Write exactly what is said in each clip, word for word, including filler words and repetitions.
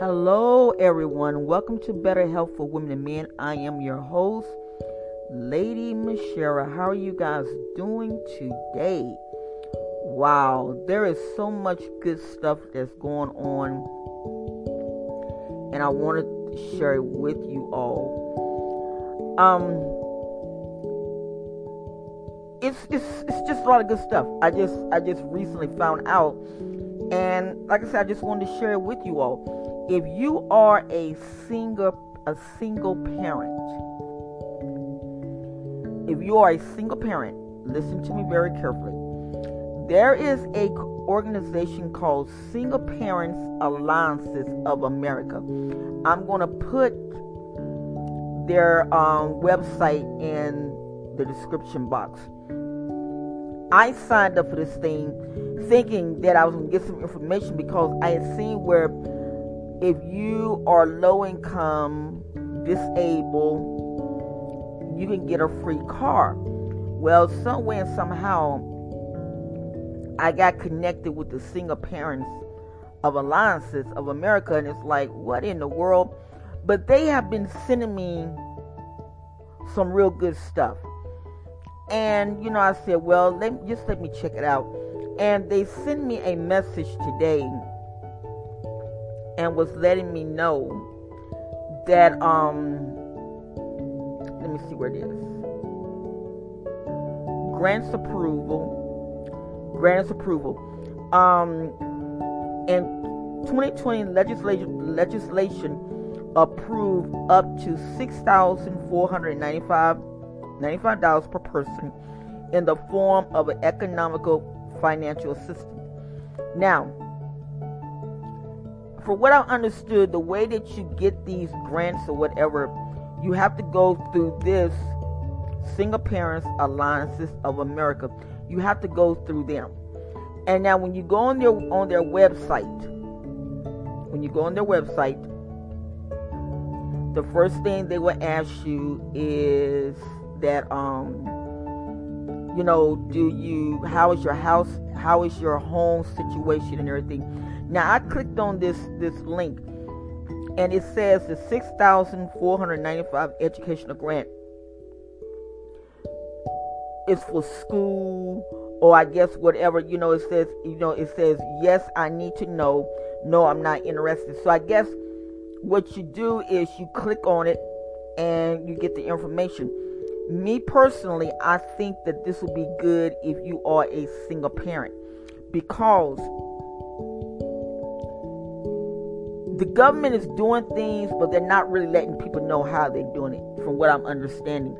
Hello everyone, welcome to Better Health for Women and Men. I am your host, Lady Mishera. How are you guys doing today? Wow, there is so much good stuff that's going on, and I wanted to share it with you all. Um, it's it's it's just a lot of good stuff. I just I just recently found out, and like I said, I just wanted to share it with you all. If you are a single, a single parent, if you are a single parent, listen to me very carefully. There is a organization called Single Parents Alliances of America. I'm going to put their um, website in the description box. I signed up for this thing thinking that I was going to get some information because I had seen where if you are low income, disabled, you can get a free car. Well, somewhere and somehow, I got connected with the Single Parents of Alliances of America, and it's like, what in the world? But they have been sending me some real good stuff. And, you know, I said, well, let me, just let me check it out. And they sent me a message today and was letting me know that, um, let me see where it is. Grants approval, grants approval. Um, and twenty twenty legislation, legislation approved up to six thousand four hundred ninety-five dollars per person in the form of an economical financial assistance. Now, from what I understood, the way that you get these grants or whatever, you have to go through this Single Parents Alliances of America. You have to go through them. And now when you go on their on their website, when you go on their website, the first thing they will ask you is that um you know, do you how is your house, how is your home situation and everything. Now, I clicked on this, this link, and it says the six thousand four hundred ninety-five educational grant is for school, or I guess whatever, you know, it says, you know, it says, yes, I need to know, no, I'm not interested. So I guess what you do is you click on it, and you get the information. Me personally, I think that this will be good if you are a single parent, because the government is doing things, but they're not really letting people know how they're doing it, from what I'm understanding.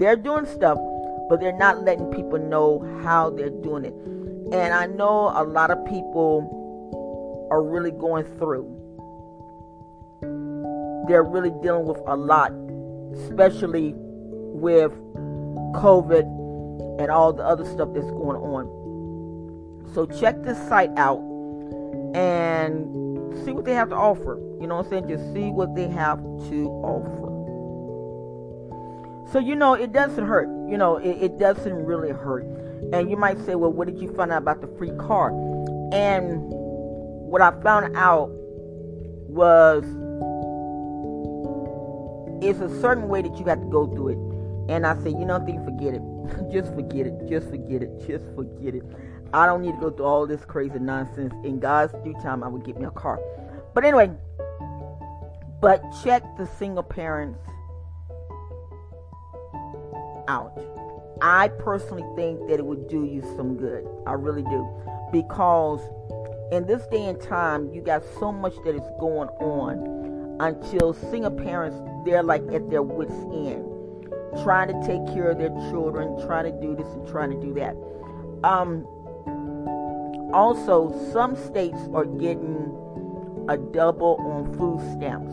They're doing stuff, but they're not letting people know how they're doing it. And I know a lot of people are really going through. They're really dealing with a lot, especially with COVID and all the other stuff that's going on. So check this site out and see what they have to offer. You know what I'm saying? Just see what they have to offer. So, you know, it doesn't hurt. You know, it, it doesn't really hurt. And you might say, well, what did you find out about the free car? And what I found out was it's a certain way that you have to go through it. And I said, you know, think, forget it. Just forget it. Just forget it. Just forget it. I don't need to go through all this crazy nonsense. In God's due time, I would get me a car. But anyway, but check the Single Parents out. I personally think that it would do you some good. I really do. Because in this day and time, you got so much that is going on until single parents, they're like at their wits' end, trying to take care of their children, trying to do this and trying to do that. Um... Also, some states are getting a double on food stamps.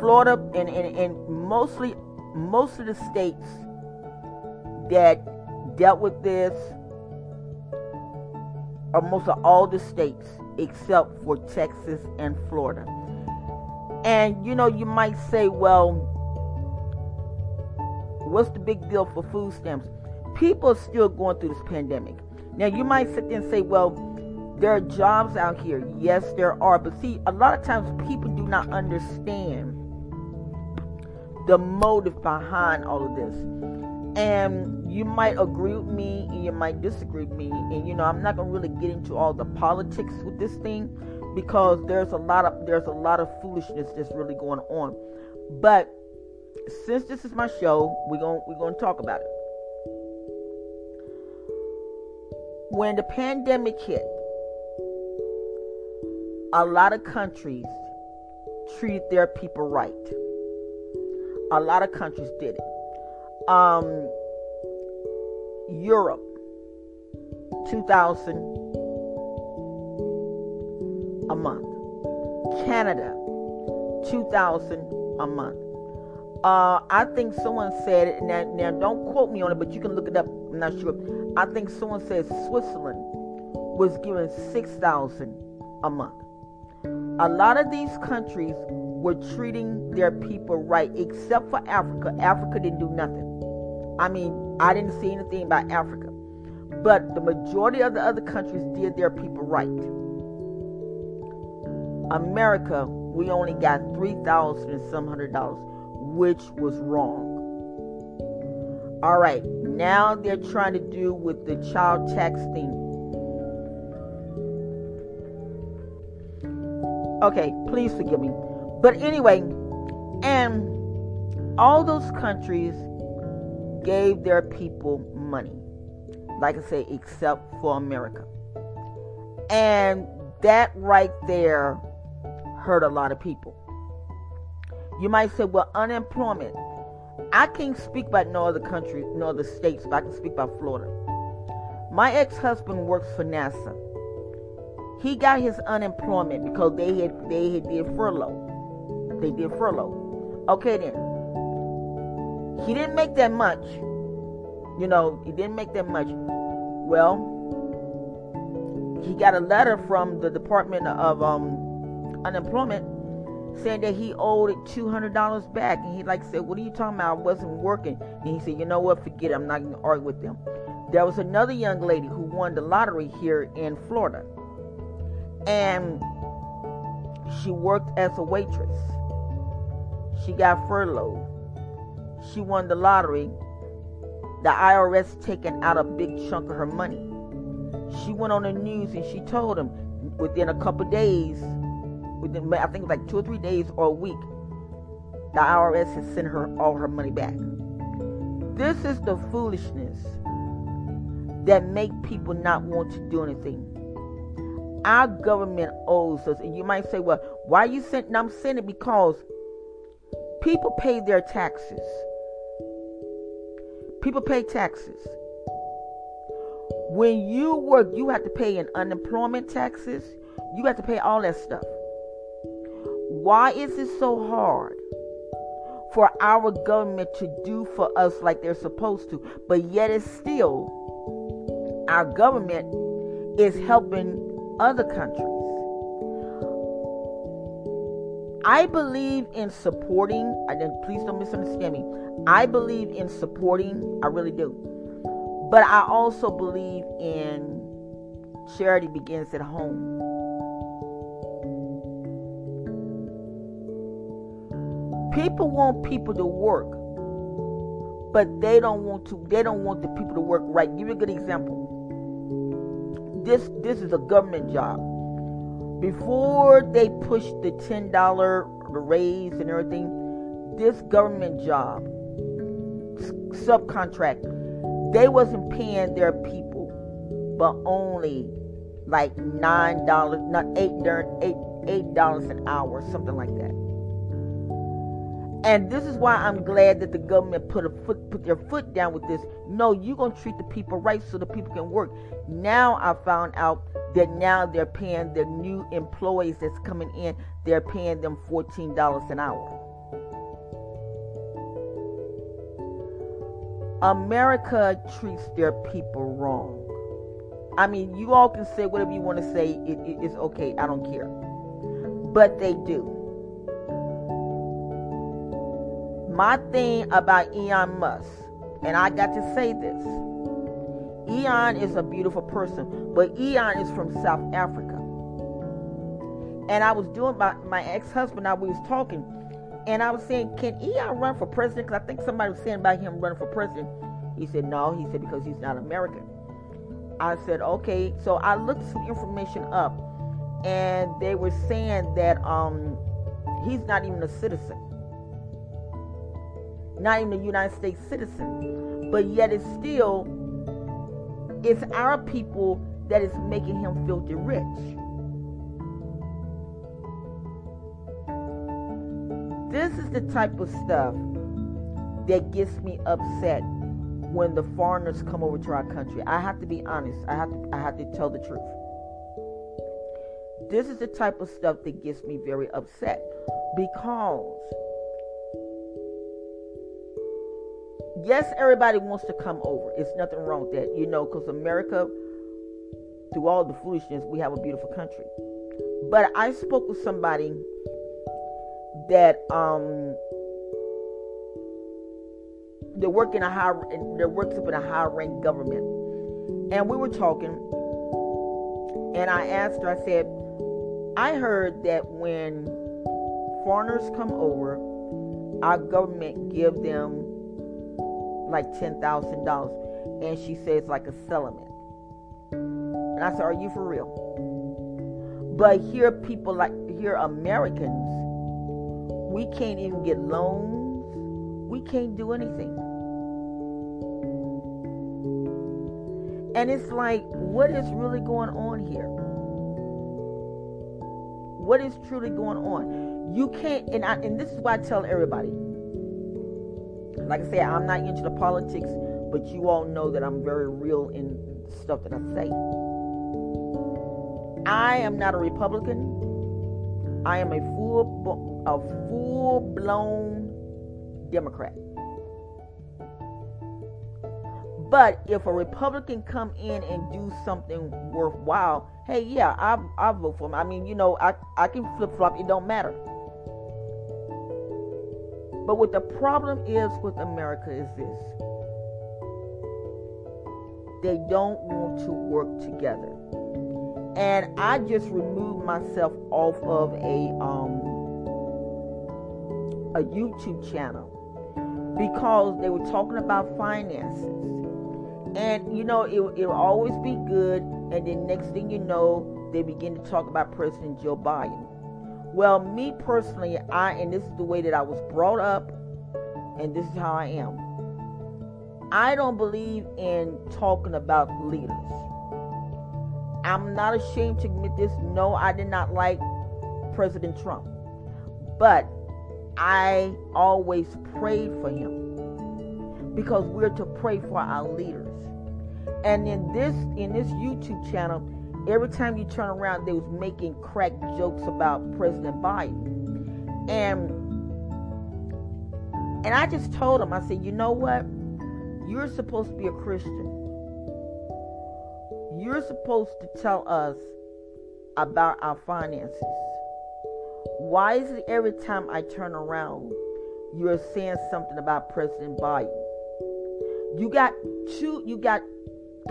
Florida and, and, and mostly most of the states that dealt with this, or most of all the states except for Texas and Florida. And you know, you might say, well, what's the big deal for food stamps? People are still going through this pandemic. Now, you might sit there and say, well, there are jobs out here. Yes, there are. But see, a lot of times people do not understand the motive behind all of this. And you might agree with me and you might disagree with me. And, you know, I'm not going to really get into all the politics with this thing, because there's a lot of there's a lot of foolishness that's really going on. But since this is my show, we're going we're going to talk about it. When the pandemic hit, a lot of countries treated their people right. A lot of countries did it. Um, Europe, two thousand a month. Canada, two thousand a month. Uh, I think someone said it, now, now don't quote me on it, but you can look it up, I'm not sure. I think someone said Switzerland was given six thousand a month. A lot of these countries were treating their people right, except for Africa. Africa didn't do nothing. I mean, I didn't see anything about Africa. But the majority of the other countries did their people right. America, we only got three thousand and some hundred dollars, which was wrong. All right, now they're trying to do with the child tax thing. Okay, please forgive me. But anyway, and all those countries gave their people money, like I say, except for America. And that right there hurt a lot of people. You might say, well, unemployment. I can't speak about no other country, no other states, but I can speak about Florida. My ex-husband works for NASA. He got his unemployment because they had they had did furlough. They did furlough. Okay then. He didn't make that much. You know, he didn't make that much. Well, he got a letter from the Department of um, Unemployment saying that he owed two hundred dollars back. And he like said, what are you talking about? I wasn't working. And he said, you know what? Forget it. I'm not going to argue with them. There was another young lady who won the lottery here in Florida. And she worked as a waitress. She got furloughed. She won the lottery. The I R S taken out a big chunk of her money. She went on the news and she told them within a couple days, within I think it was like two or three days or a week, the I R S has sent her all her money back. This is the foolishness that make people not want to do anything. Our government owes us. And you might say, well, why are you sending? No, I'm sending because people pay their taxes. People pay taxes. When you work, you have to pay in unemployment taxes. You have to pay all that stuff. Why is it so hard for our government to do for us like they're supposed to? But yet it's still our government is helping other countries. I believe in supporting, and then please don't misunderstand me. I believe in supporting, I really do. But I also believe in charity begins at home. People want people to work, but they don't want to, they don't want the people to work right. Give you a good example. This this is a government job. Before they pushed the ten dollars raise and everything, this government job, subcontract, they wasn't paying their people, but only like nine dollars, not eight dollars, eight dollars an hour, something like that. And this is why I'm glad that the government put a foot, put their foot down with this. No, you're going to treat the people right so the people can work. Now I found out that now they're paying their new employees that's coming in, they're paying them fourteen dollars an hour. America treats their people wrong. I mean, you all can say whatever you want to say. It, it, it's okay. I don't care. But they do. My thing about Elon Musk, and I got to say this, Elon is a beautiful person, but Elon is from South Africa. And I was doing my, my ex-husband, now we was talking, and I was saying, can E I run for president? Because I think somebody was saying about him running for president. He said, no, he said, because he's not American. I said, okay. So I looked some information up, and they were saying that um, he's not even a citizen. Not even a United States citizen. But yet it's still, it's our people that is making him filthy rich. This is the type of stuff that gets me upset when the foreigners come over to our country. I have to be honest. I have to, I have to tell the truth. This is the type of stuff that gets me very upset, because yes, everybody wants to come over. It's nothing wrong with that, you know, because America, through all the foolishness, we have a beautiful country. But I spoke with somebody that um, they work in a high, that works up in a high rank government, and we were talking, and I asked her. I said, I heard that when foreigners come over, our government give them like ten thousand dollars, and she says like a settlement. And I said, are you for real? But here people like, here Americans, we can't even get loans. We can't do anything. And it's like, what is really going on here? What is truly going on? You can't, and, I, and this is why I tell everybody. Like I said, I'm not into the politics, but you all know that I'm very real in stuff that I say. I am not a Republican. I am a full, a full-blown Democrat. But if a Republican come in and do something worthwhile, hey, yeah, I I vote for him. I mean, you know, I I can flip-flop. It don't matter. But what the problem is with America is this. They don't want to work together. And I just removed myself off of a um, a YouTube channel because they were talking about finances. And, you know, it, it'll always be good. And then next thing you know, they begin to talk about President Joe Biden. Well, me personally, I, and this is the way that I was brought up, and this is how I am. I don't believe in talking about leaders. I'm not ashamed to admit this. No, I did not like President Trump, but I always prayed for him, because we're to pray for our leaders. And in this, in this YouTube channel, every time you turn around, they was making crack jokes about President Biden. And, and I just told them, I said, you know what? You're supposed to be a Christian. You're supposed to tell us about our finances. Why is it every time I turn around, you're saying something about President Biden? You got two, you got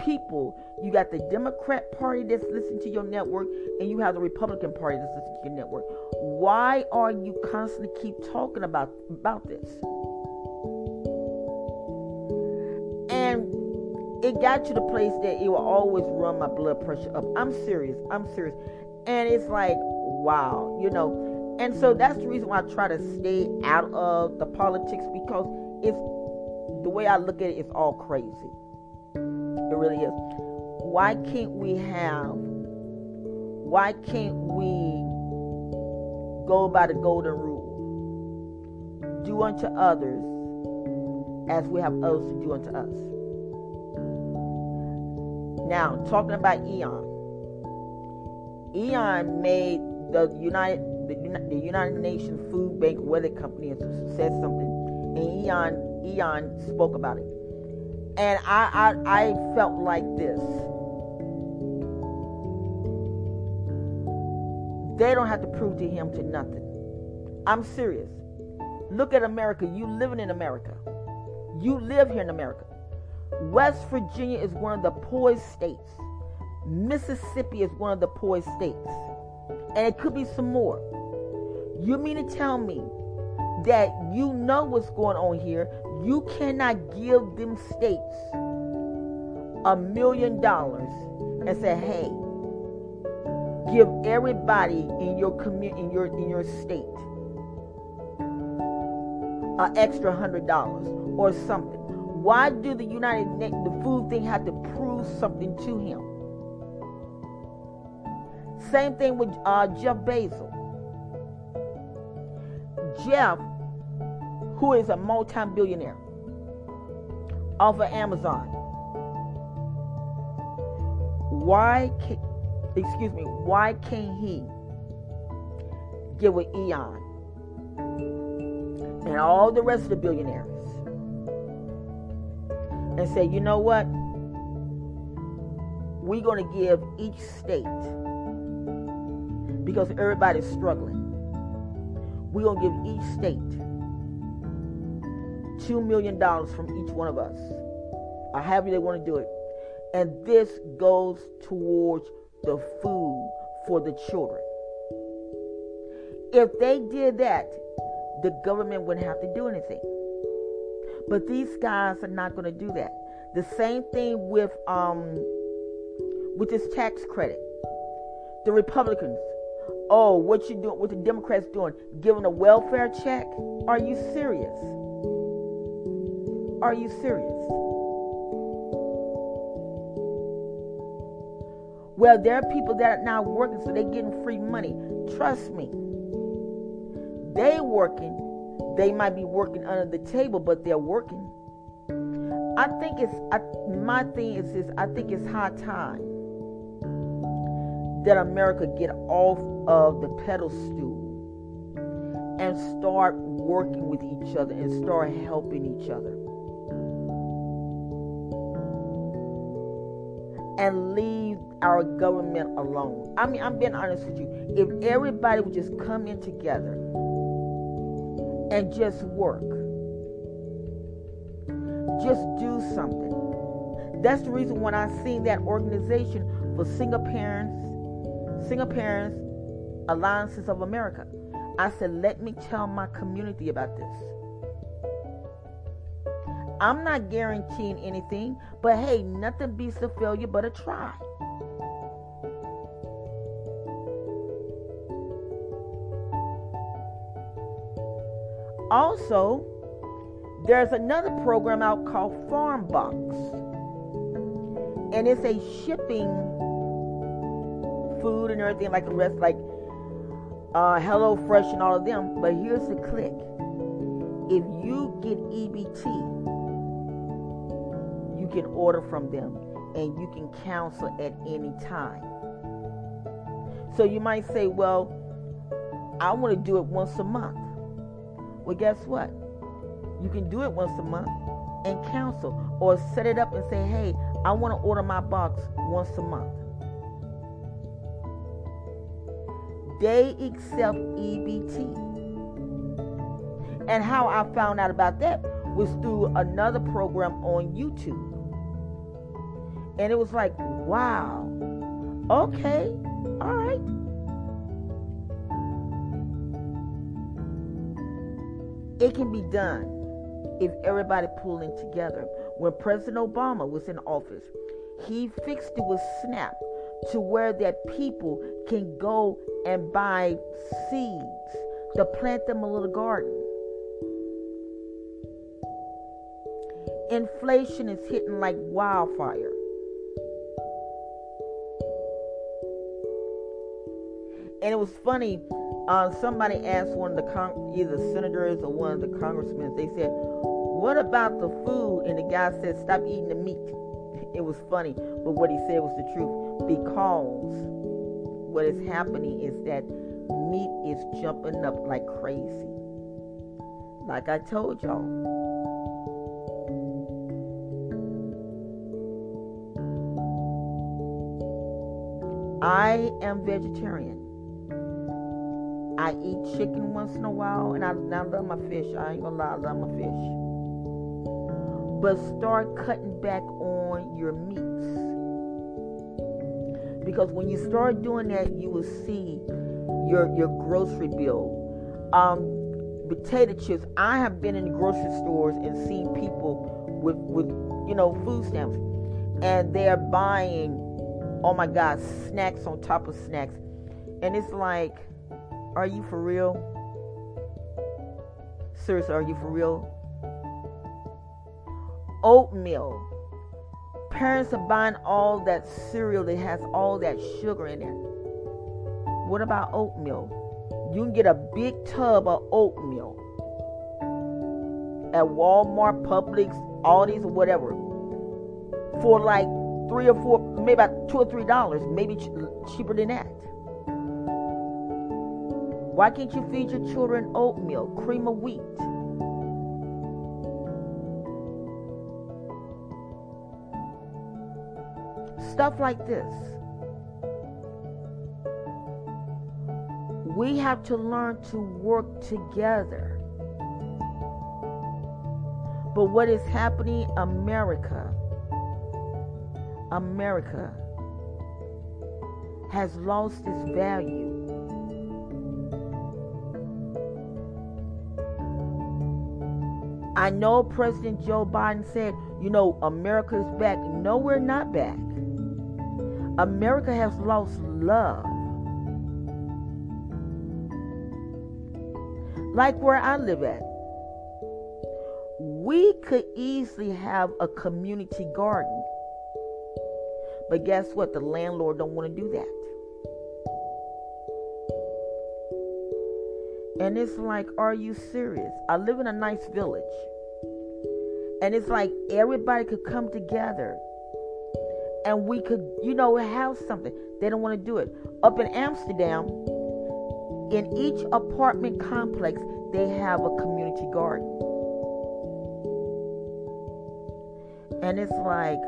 people, you got the Democrat Party that's listening to your network, and you have the Republican Party that's listening to your network. Why are you constantly keep talking about about this? And it got to the place that it will always run my blood pressure up. I'm serious. I'm serious. And it's like, wow, you know. And so that's the reason why I try to stay out of the politics, because it's the way I look at it, it's all crazy. It really is. Why can't we have, why can't we go by the golden rule? Do unto others as we have others to do unto us. Now, talking about Eon. Eon made the United the, the United Nations Food Bank Weather Company and said something, and Eon Eon spoke about it. And I, I I felt like this. They don't have to prove to him to nothing. I'm serious. Look at America. You living in America. You live here in America. West Virginia is one of the poorest states. Mississippi is one of the poorest states. and it could be some more. You mean to tell me that you know what's going on here? You cannot give them states a million dollars and say, hey, give everybody in your community, in your in your state, an extra hundred dollars or something. Why do the United Nations, the food thing, have to prove something to him? Same thing with uh, Jeff Bezos. Jeff, who is a multi-billionaire off of Amazon. Why can, excuse me, why can't he get with Elon and all the rest of the billionaires and say, you know what? We're going to give each state, because everybody's struggling, we're going to give each state two million dollars from each one of us. Or however they want to do it. And this goes towards the food for the children. If they did that, the government wouldn't have to do anything. But these guys are not going to do that. The same thing with um, with this tax credit. The Republicans. Oh, what you doing? What the Democrats doing? Giving a welfare check? Are you serious? Are you serious? Well, there are people that are not working, so they're getting free money. Trust me. They working. They might be working under the table, but they're working. I think it's, I, my thing is this, I think it's high time that America get off of the pedestal stool and start working with each other and start helping each other. And leave our government alone. I mean, I'm being honest with you. If everybody would just come in together and just work, just do something. That's the reason when I seen that organization for Single Parents, Single Parents Alliance of America, I said, let me tell my community about this. I'm not guaranteeing anything, but hey, nothing beats a failure but a try. Also, there's another program out called FarmBox, and it's a shipping food and everything like the rest, like uh, HelloFresh and all of them. But here's the click: if you get E B T. You can order from them and you can counsel at any time. So you might say, well, I want to do it once a month. Well, guess what? You can do it once a month and counsel, or set it up and say, hey, I want to order my box once a month. They accept E B T. And how I found out about that was through another program on YouTube. And it was like, wow, okay, all right. It can be done if everybody pull in together. When President Obama was in office, he fixed it with SNAP to where that people can go and buy seeds to plant them a little garden. Inflation is hitting like wildfire. And it was funny, uh, somebody asked one of the con- either senators or one of the congressmen, they said, what about the food? And the guy said, stop eating the meat. It was funny, but what he said was the truth, because what is happening is that meat is jumping up like crazy. Like I told y'all. I am vegetarian. I eat chicken once in a while, and I, I love my fish. I ain't gonna lie, I love my fish. But start cutting back on your meats. Because when you start doing that, you will see your your grocery bill. Um, potato chips. I have been in grocery stores and seen people with with you know food stamps, and they're buying, oh my God, snacks on top of snacks, and it's like, are you for real? Seriously, are you for real? Oatmeal. Parents are buying all that cereal that has all that sugar in it. What about oatmeal? You can get a big tub of oatmeal at Walmart, Publix, Aldi's, or whatever, for like three or four, maybe about two or three dollars, maybe ch- cheaper than that. Why can't you feed your children oatmeal, cream of wheat? Stuff like this. We have to learn to work together. But what is happening, America, America has lost its value. I know President Joe Biden said, you know, America is back. No, we're not back. America has lost love. Like where I live at, we could easily have a community garden. But guess what? The landlord don't want to do that. And it's like, are you serious? I live in a nice village. And it's like everybody could come together. And we could, you know, have something. They don't want to do it. Up in Amsterdam, in each apartment complex, they have a community garden. And it's like,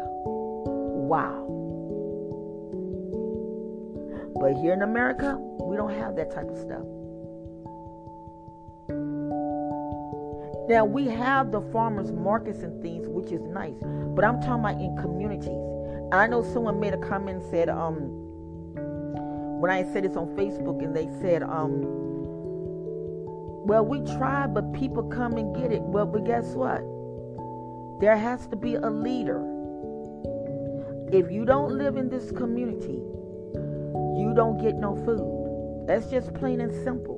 wow. But here in America, we don't have that type of stuff. Now, we have the farmers markets and things, which is nice. But I'm talking about in communities. I know someone made a comment and said, um, when I said this on Facebook, and they said, um, well, we try, but people come and get it. Well, but guess what? There has to be a leader. If you don't live in this community, you don't get no food. That's just plain and simple.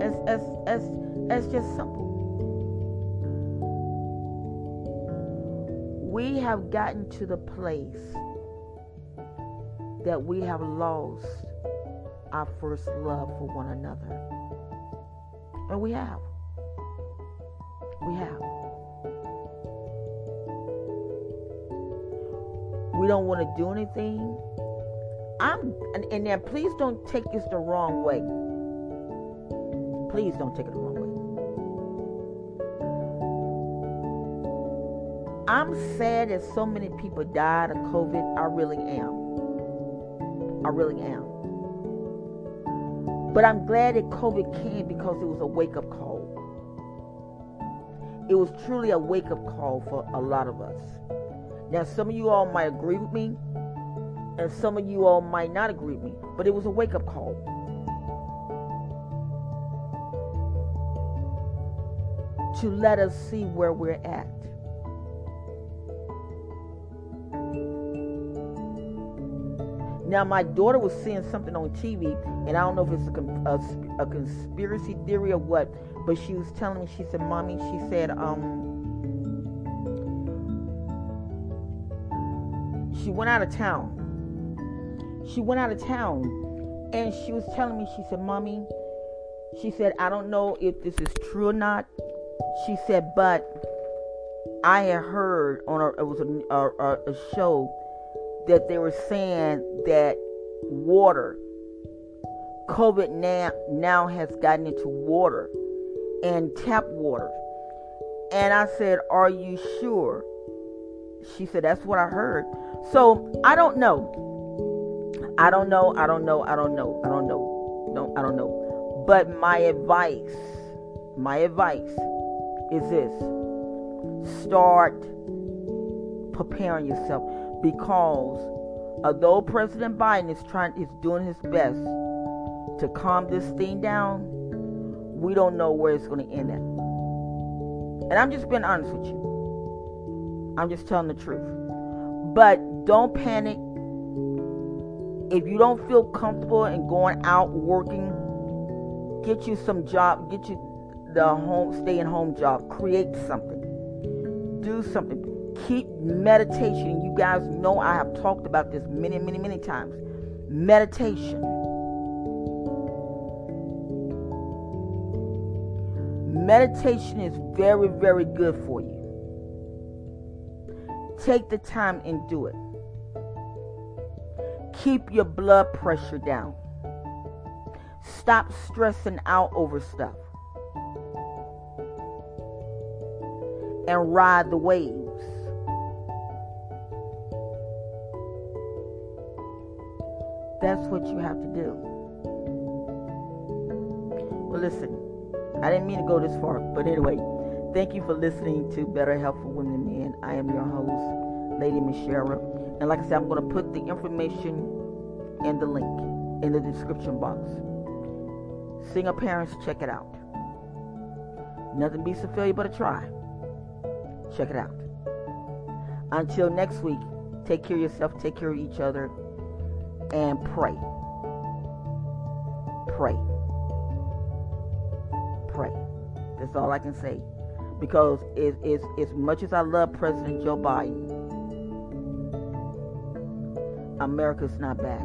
That's, that's, that's, that's just simple. We have gotten to the place that we have lost our first love for one another. And we have. We have. We don't want to do anything. I'm, and, and now please don't take this the wrong way. Please don't take it the wrong way. I'm sad that so many people died of COVID. I really am. I really am. But I'm glad that COVID came because it was a wake-up call. It was truly a wake-up call for a lot of us. Now, some of you all might agree with me, and some of you all might not agree with me, but it was a wake-up call. To let us see where we're at. Now, my daughter was seeing something on T V, and I don't know if it's a, a, a conspiracy theory or what, but she was telling me, she said, Mommy, she said, um, she went out of town. She went out of town, and she was telling me, she said, Mommy, she said, I don't know if this is true or not. She said, but I had heard on a, it was a, a, a show that they were saying that water, COVID now, now has gotten into water and tap water. And I said, are you sure? She said, that's what I heard. So I don't know. I don't know. I don't know. I don't know. I don't know. No, I don't know. But my advice, my advice is this. Start preparing yourself. Because although President Biden is trying, is doing his best to calm this thing down, we don't know where it's going to end at. And I'm just being honest with you. I'm just telling the truth. But don't panic. If you don't feel comfortable in going out working, get you some job, get you the home, stay-at-home job. Create something. Do something. Keep meditation. You guys know I have talked about this many, many, many times. Meditation. Meditation is very, very good for you. Take the time and do it. Keep your blood pressure down. Stop stressing out over stuff. And ride the waves. That's what you have to do. Well, listen, I didn't mean to go this far, but anyway, thank you for listening to Better Health for Women and Men. I am your host, Lady Mishara. And like I said, I'm going to put the information and the link in the description box. Single parents, check it out. Nothing beats a failure but a try. Check it out. Until next week, take care of yourself, take care of each other, and pray. Pray. Pray. That's all I can say. Because it, it, as much as I love President Joe Biden, America's not back.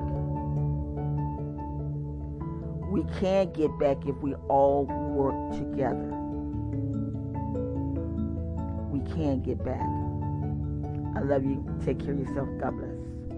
We can get back if we all work together. We can get back. I love you. Take care of yourself. God bless.